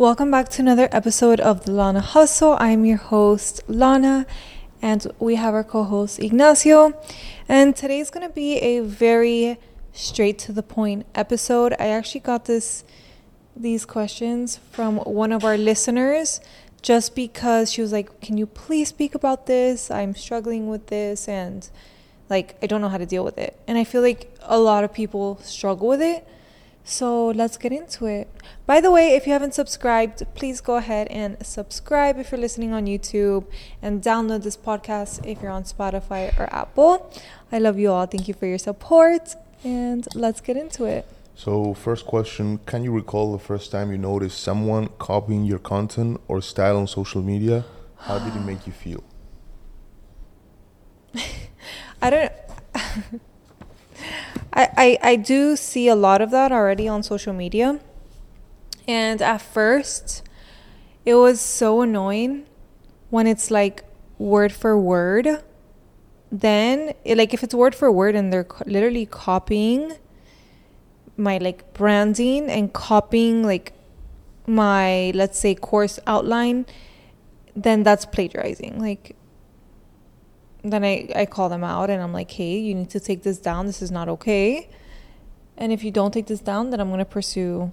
Welcome back to another episode of the Lana Hustle. I'm your host, Lana, and we have our co-host, Ignacio. And today's going to be a very straight to the point episode. I actually got these questions from one of our listeners just because she was like, "Can you please speak about this? I'm struggling with this and I don't know how to deal with it." And I feel like a lot of people struggle with it. So let's get into it. By the way, if you haven't subscribed, please go ahead and subscribe if you're listening on YouTube, and download this podcast if you're on Spotify or Apple. I love you all. Thank you for your support, and let's get into it. So first question, can you recall the first time you noticed someone copying your content or style on social media? How did it make you feel? I do see a lot of that already on social media, and at first it was so annoying when it's word for word. Then if it's word for word and they're literally copying my branding and copying my, let's say, course outline, then that's plagiarizing. Then I call them out and I'm like, "Hey, you need to take this down. This is not okay. And if you don't take this down, then I'm going to pursue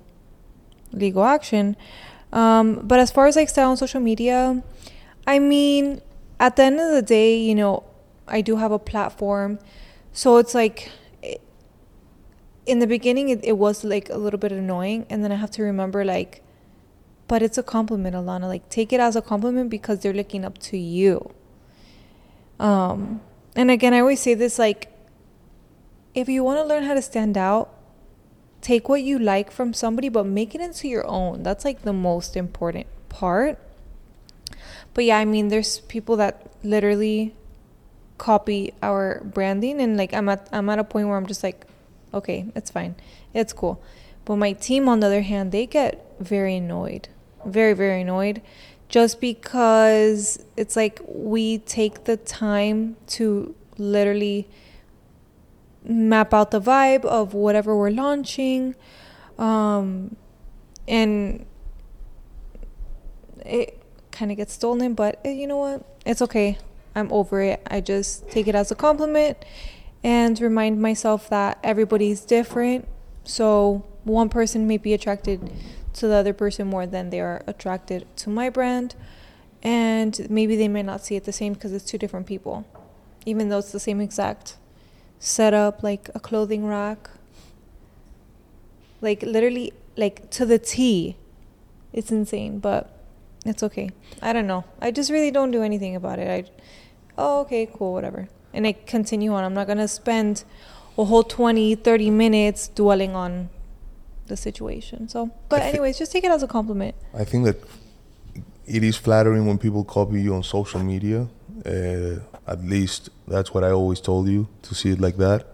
legal action." But as far as style on social media, I mean, at the end of the day, I do have a platform. So it's in the beginning, it was a little bit annoying. And then I have to remember but it's a compliment, Alana. Take it as a compliment because they're looking up to you. And again, I always say this, if you want to learn how to stand out, take what you like from somebody, but make it into your own. That's the most important part. But yeah, I mean, there's people that literally copy our branding, and I'm at a point where I'm just okay, it's fine. It's cool. But my team, on the other hand, they get very annoyed, very, very annoyed. Just because it's we take the time to literally map out the vibe of whatever we're launching. And it kind of gets stolen, but you know what? It's okay. I'm over it. I just take it as a compliment and remind myself that everybody's different. So one person may be attracted to the other person more than they are attracted to my brand, and maybe they may not see it the same because it's two different people, even though it's the same exact setup, a clothing rack, literally to the T. It's insane, but it's okay. I don't know, I just really don't do anything about it. Okay, cool, whatever, and I continue on. I'm not gonna spend a whole 20-30 minutes dwelling on the situation. So, but anyways, just take it as a compliment. I think that it is flattering when people copy you on social media. At least that's what I always told you, to see it like that.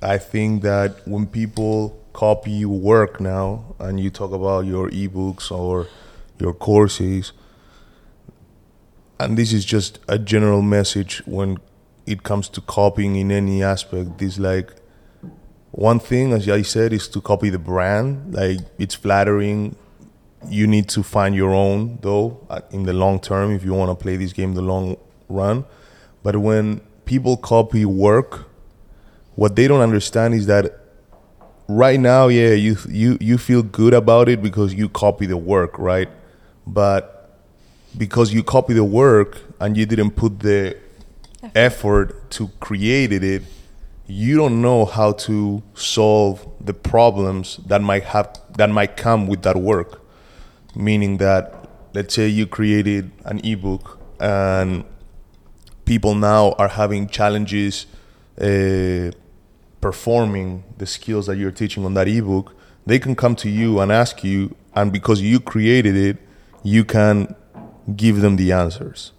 I think that when people copy your work now, and you talk about your ebooks or your courses, and this is just a general message when it comes to copying in any aspect, this one thing, as I said, is to copy the brand. It's flattering. You need to find your own, though, in the long term, if you want to play this game the long run. But when people copy work, what they don't understand is that right now, yeah, you feel good about it because you copy the work, right? But because you copy the work and you didn't put the effort to create it, you don't know how to solve the problems that might come with that work. Meaning that, let's say you created an ebook and people now are having challenges performing the skills that you're teaching on that ebook. They can come to you and ask you, and because you created it, you can give them the answers.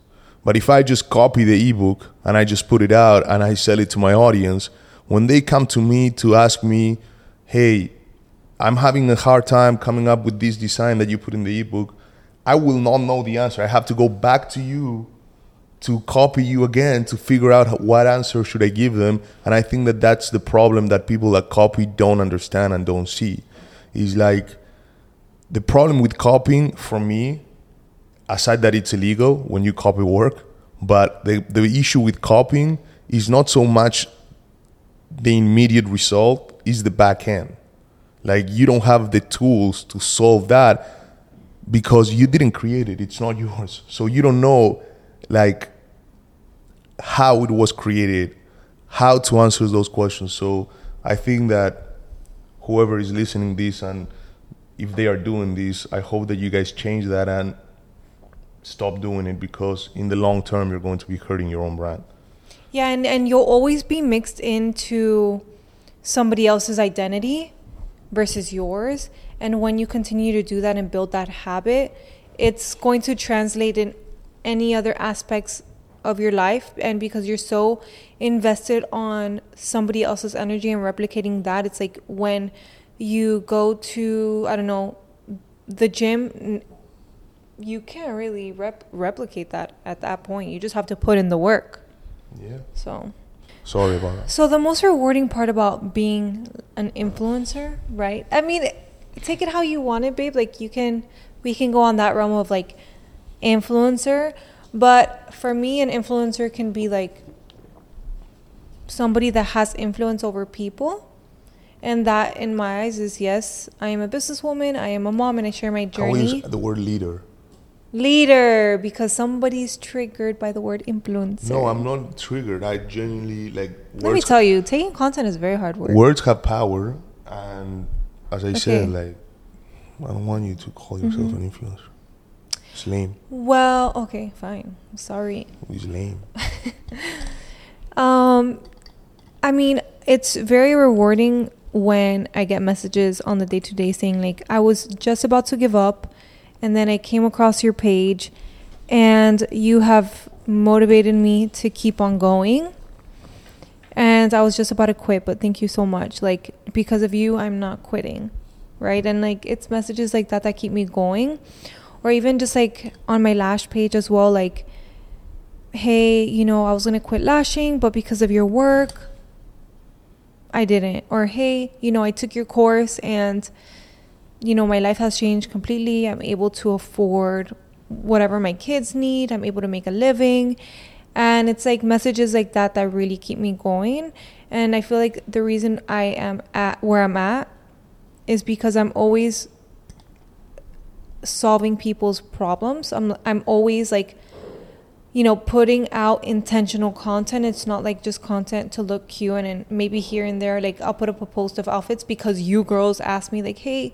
But if I just copy the ebook and I just put it out and I sell it to my audience, when they come to me to ask me, "Hey, I'm having a hard time coming up with this design that you put in the ebook," I will not know the answer. I have to go back to you to copy you again to figure out what answer should I give them. And I think that that's the problem that people that copy don't understand and don't see. It's The problem with copying for me, aside that it's illegal when you copy work, but the issue with copying is not so much the immediate result, is the back end. Like, you don't have the tools to solve that because you didn't create it. It's not yours. So you don't know, like, how it was created, how to answer those questions. So I think that whoever is listening this, and if they are doing this, I hope that you guys change that and stop doing it, because in the long term, you're going to be hurting your own brand. Yeah, and you'll always be mixed into somebody else's identity versus yours. And when you continue to do that and build that habit, it's going to translate in any other aspects of your life. And because you're so invested on somebody else's energy and replicating that, it's like when you go to, I don't know, the gym, you can't really replicate that at that point. You just have to put in the work. Yeah. So sorry about that. So the most rewarding part about being an influencer, right? I mean, take it how you want it, babe. Like, we can go on that realm of like influencer, but for me, an influencer can be like somebody that has influence over people. And that, in my eyes, is, yes, I am a businesswoman, I am a mom, and I share my journey. I use the word leader. Leader, because somebody's triggered by the word influencer. No, I'm not triggered. I genuinely, like... Let me tell you, taking content is a very hard work. Words have power, and as I said, like, I don't want you to call yourself an influencer. It's lame. Well, okay, fine. I'm sorry. It's lame. I mean, it's very rewarding when I get messages on the day-to-day saying, like, I was just about to give up, and then I came across your page, and you have motivated me to keep on going, and I was just about to quit, but thank you so much. Like, because of you, I'm not quitting, right? And, like, it's messages like that that keep me going. Or even just, like, on my lash page as well, like, hey, you know, I was going to quit lashing, but because of your work, I didn't. Or, hey, you know, I took your course, and... you know, my life has changed completely. I'm able to afford whatever my kids need. I'm able to make a living. And it's like messages like that that really keep me going. And I feel like the reason I am at where I'm at is because I'm always solving people's problems. I'm always like, you know, putting out intentional content. It's not like just content to look cute and maybe here and there. Like, I'll put up a post of outfits because you girls asked me, like, hey,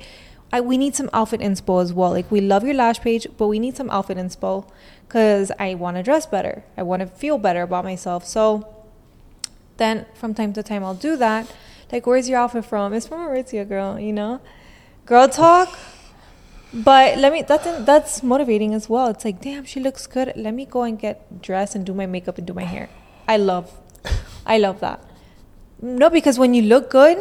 we need some outfit inspo as well. Like, we love your lash page, but we need some outfit inspo because I want to dress better. I want to feel better about myself. So then from time to time, I'll do that. Like, where's your outfit from? It's from Aritzia, girl, you know? Girl talk. But that's motivating as well. It's like, damn, she looks good. Let me go and get dressed and do my makeup and do my hair. I love that. No, because when you look good,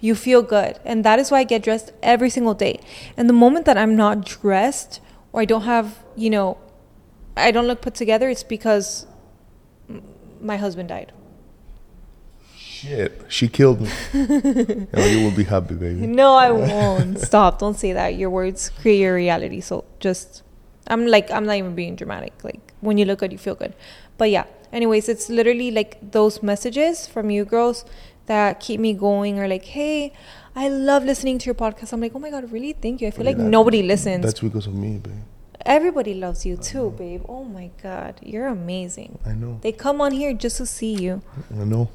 you feel good. And that is why I get dressed every single day. And the moment that I'm not dressed or I don't have, you know, I don't look put together, it's because my husband died. Shit, she killed me. No, you will be happy, baby. No, I won't. Stop. Don't say that. Your words create your reality. So just, I'm not even being dramatic. Like, when you look good, you feel good. But yeah, anyways, it's literally like those messages from you girls that keep me going. Or like, hey, I love listening to your podcast. I'm like, oh my God, really? Thank you. I feel like nobody listens. That's because of me, babe. Everybody loves you too, babe. Oh my God, you're amazing. I know. They come on here just to see you. I know.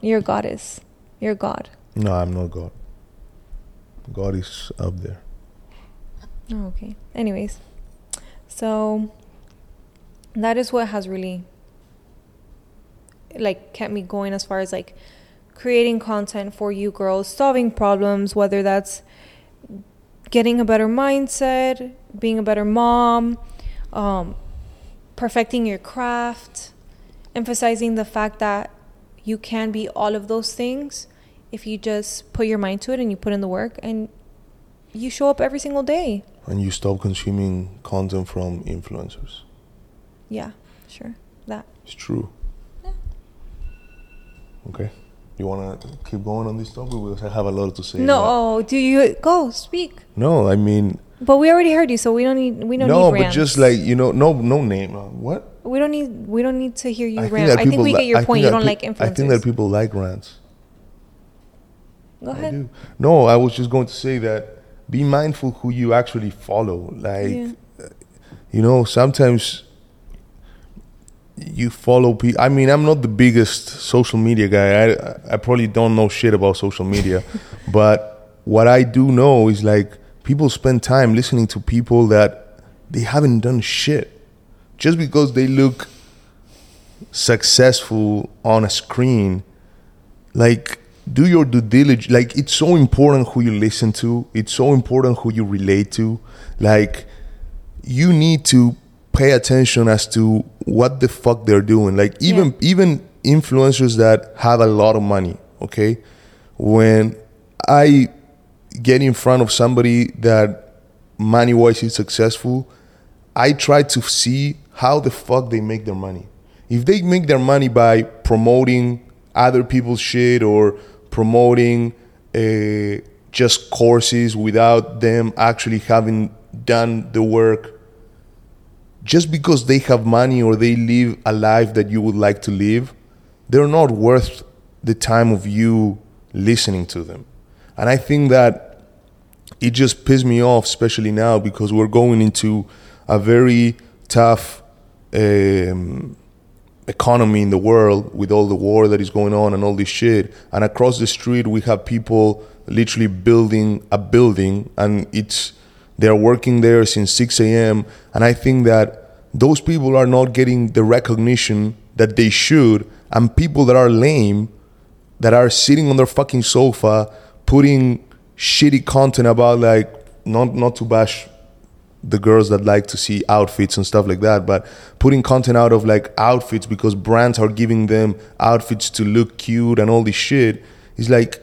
You're a goddess. You're God. No, I'm not God. God is up there. Oh, okay. Anyways, so that is what has really, like, kept me going as far as, like, creating content for you girls, solving problems, whether that's getting a better mindset, being a better mom, perfecting your craft, emphasizing the fact that you can be all of those things if you just put your mind to it and you put in the work and you show up every single day. And you stop consuming content from influencers. Yeah, sure. That. It's true. Yeah. Okay. You want to keep going on this topic? Because I have a lot to say. No, do you go speak? No, I mean. But we already heard you, so we don't need. No, but just like no name. What? We don't need to hear you rant. I think we get your point. You don't like influencers. I think that people like rants. Go ahead. No, I was just going to say that be mindful who you actually follow. Like, sometimes. You follow people. I mean, I'm not the biggest social media guy. I probably don't know shit about social media. But what I do know is, like, people spend time listening to people that they haven't done shit. Just because they look successful on a screen, like, do your due diligence. Like, it's so important who you listen to. It's so important who you relate to. Like, you need to pay attention as to what the fuck they're doing. Like, even influencers that have a lot of money, okay? When I get in front of somebody that money-wise is successful, I try to see how the fuck they make their money. If they make their money by promoting other people's shit or promoting just courses without them actually having done the work, just because they have money or they live a life that you would like to live, they're not worth the time of you listening to them. And I think that it just pissed me off, especially now, because we're going into a very tough economy in the world with all the war that is going on and all this shit. And across the street, we have people literally building a building, and they're working there since 6 a.m. And I think that those people are not getting the recognition that they should. And people that are lame, that are sitting on their fucking sofa, putting shitty content about, like, not to bash the girls that like to see outfits and stuff like that, but putting content out of, like, outfits because brands are giving them outfits to look cute and all this shit. It's like,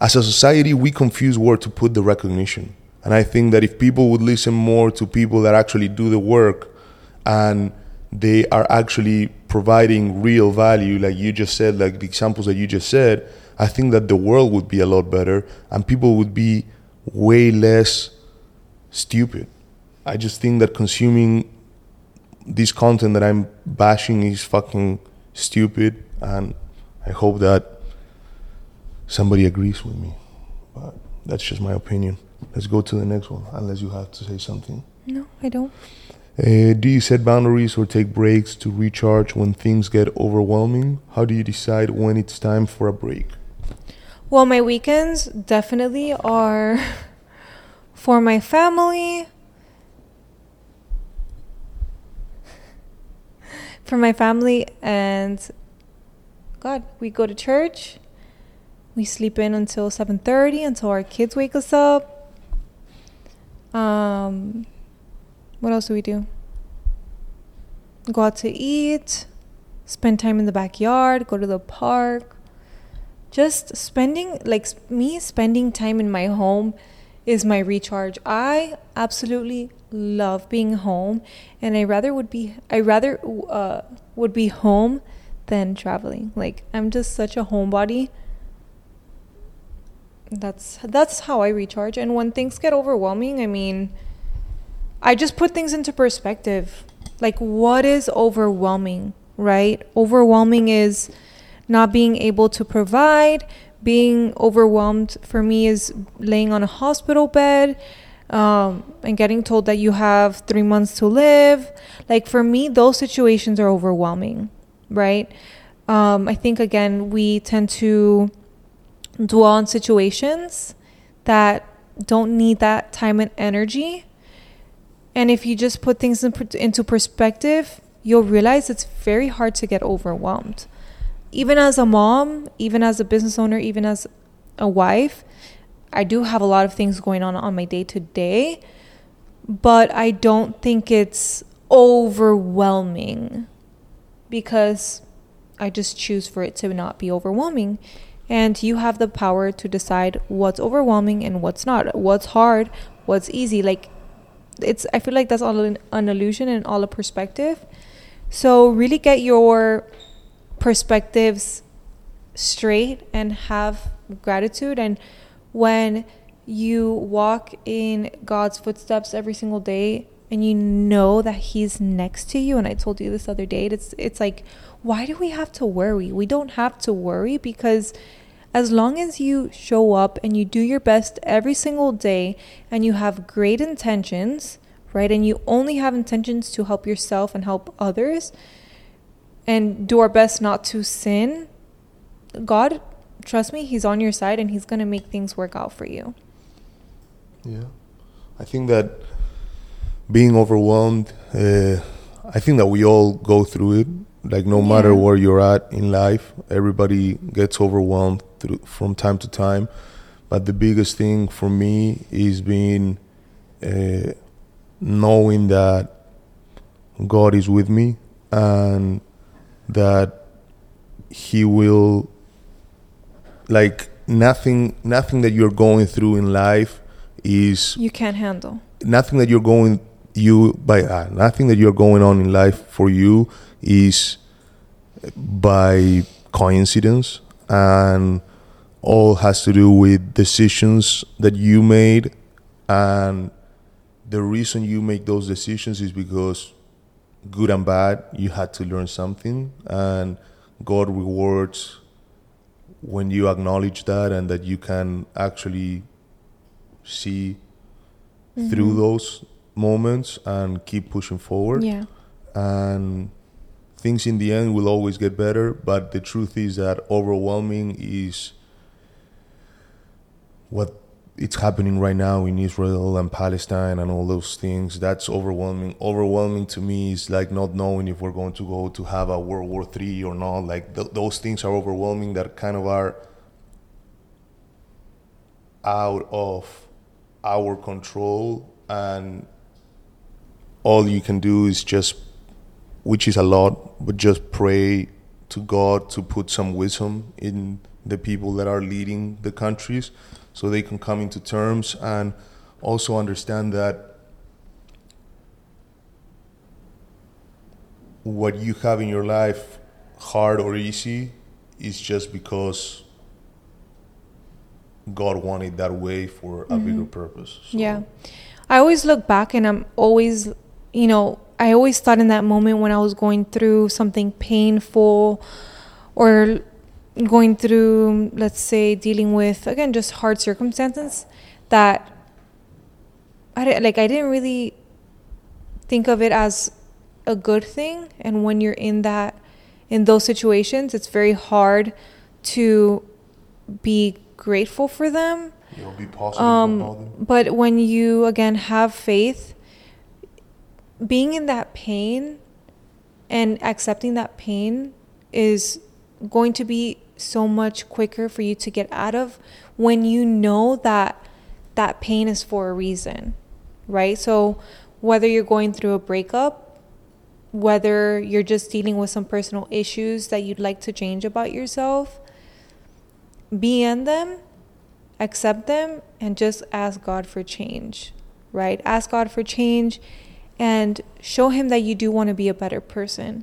as a society, we confuse where to put the recognition. And I think that if people would listen more to people that actually do the work and they are actually providing real value, like you just said, like the examples that you just said, I think that the world would be a lot better and people would be way less stupid. I just think that consuming this content that I'm bashing is fucking stupid, and I hope that somebody agrees with me. But that's just my opinion. Let's go to the next one, unless you have to say something. No, I don't. Do you set boundaries or take breaks to recharge when things get overwhelming? How do you decide when it's time for a break? Well, my weekends definitely are for my family. For my family and God, we go to church. We sleep in until 7:30, until our kids wake us up. What else do? Go out to eat, spend time in the backyard, go to the park. Just spending, like, me spending time in my home is my recharge. I absolutely love being home, and I rather would be home than traveling. Like, I'm just such a homebody. That's how I recharge. And when things get overwhelming, I mean, I just put things into perspective. Like, what is overwhelming, right? Overwhelming is not being able to provide. Being overwhelmed for me is laying on a hospital bed and getting told that you have 3 months to live. Like, for me, those situations are overwhelming, right? I think, again, we tend to dwell on situations that don't need that time and energy. And if you just put things into perspective, you'll realize it's very hard to get overwhelmed. Even as a mom, even as a business owner, even as a wife, I do have a lot of things going on my day-to-day, but I don't think it's overwhelming because I just choose for it to not be overwhelming. And you have the power to decide what's overwhelming and what's not, what's hard, what's easy. Like, I feel like that's all an illusion and all a perspective. So really get your perspectives straight and have gratitude. And when you walk in God's footsteps every single day and you know that he's next to you, and I told you this other day, it's like, why do we have to worry? We don't have to worry, because as long as you show up and you do your best every single day and you have great intentions, right? And you only have intentions to help yourself and help others and do our best not to sin, God, trust me, he's on your side and he's going to make things work out for you. Yeah. I think that being overwhelmed, I think that we all go through it. Like, no matter where you're at in life, everybody gets overwhelmed from time to time. But the biggest thing for me is being, knowing that God is with me and that he will, like, nothing that you're going through in life is... You can't handle. Nothing that you're going on in life for you is by coincidence, and all has to do with decisions that you made, and the reason you make those decisions is because, good and bad, you had to learn something, and God rewards when you acknowledge that and that you can actually see through those moments and keep pushing forward. Yeah. And things in the end will always get better, but the truth is that overwhelming is what it's happening right now in Israel and Palestine and all those things. That's overwhelming. Overwhelming to me is like not knowing if we're going to go to have a World War III or not. Like those things are overwhelming, that kind of are out of our control, and all you can do is just, which is a lot, but just pray to God to put some wisdom in the people that are leading the countries so they can come into terms and also understand that what you have in your life, hard or easy, is just because God wanted that way for a bigger purpose. So. Yeah. I always look back and I'm always, you know, I always thought in that moment when I was going through something painful or going through, let's say, dealing with, again, just hard circumstances, that I didn't really think of it as a good thing. And when you're in those situations, it's very hard to be grateful for them. It'll be possible. But when you, again, have faith, being in that pain and accepting that pain is going to be so much quicker for you to get out of when you know that that pain is for a reason, right? So whether you're going through a breakup, whether you're just dealing with some personal issues that you'd like to change about yourself, be in them, accept them, and just ask God for change, right? Ask God for change and show him that you do want to be a better person,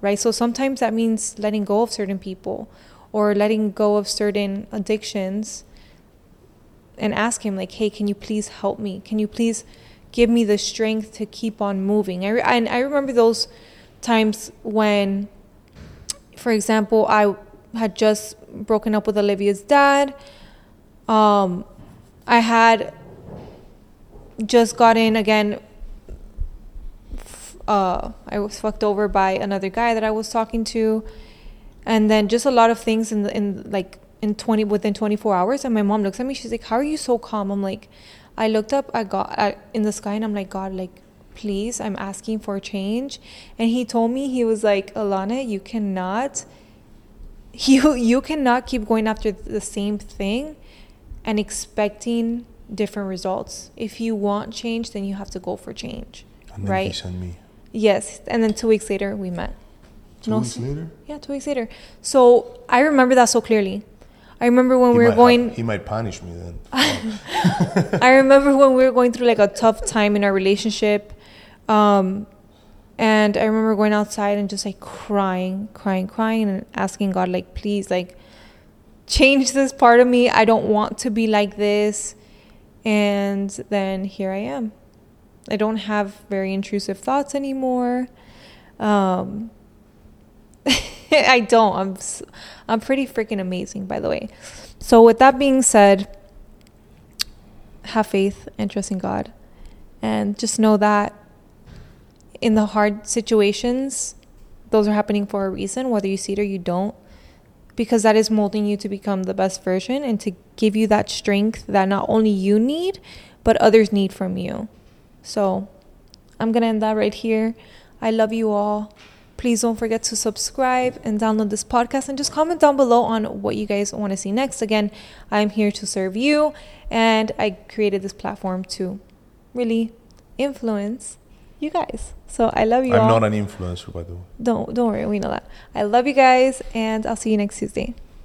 right? So sometimes that means letting go of certain people or letting go of certain addictions, and ask him, like, hey, can you please help me? Can you please give me the strength to keep on moving? And I remember those times when, for example, I had just broken up with Olivia's dad. I had just gotten, again... I was fucked over by another guy that I was talking to, and then just a lot of things within 24 hours. And my mom looks at me, she's like, "How are you so calm?" I'm like, I looked up, in the sky, and I'm like, God, like, please, I'm asking for change. And he told me, he was like, "Alana, you cannot keep going after the same thing and expecting different results. If you want change, then you have to go for change." And then right. He sent me. Yes, and then 2 weeks later we met. 2 weeks later? Yeah, 2 weeks later. So I remember that so clearly. I remember when we were going... He might punish me then. I remember when we were going through like a tough time in our relationship. And I remember going outside and just like crying and asking God, like, please, like, change this part of me. I don't want to be like this. And then here I am. I don't have very intrusive thoughts anymore. I don't. I'm pretty freaking amazing, by the way. So with that being said, have faith and trust in God. And just know that in the hard situations, those are happening for a reason, whether you see it or you don't, because that is molding you to become the best version and to give you that strength that not only you need, but others need from you. So I'm going to end that right here. I love you all. Please don't forget to subscribe and download this podcast and just comment down below on what you guys want to see next. Again, I'm here to serve you, and I created this platform to really influence you guys. So I love you all. I'm not an influencer, by the way. Don't worry. We know that. I love you guys, and I'll see you next Tuesday.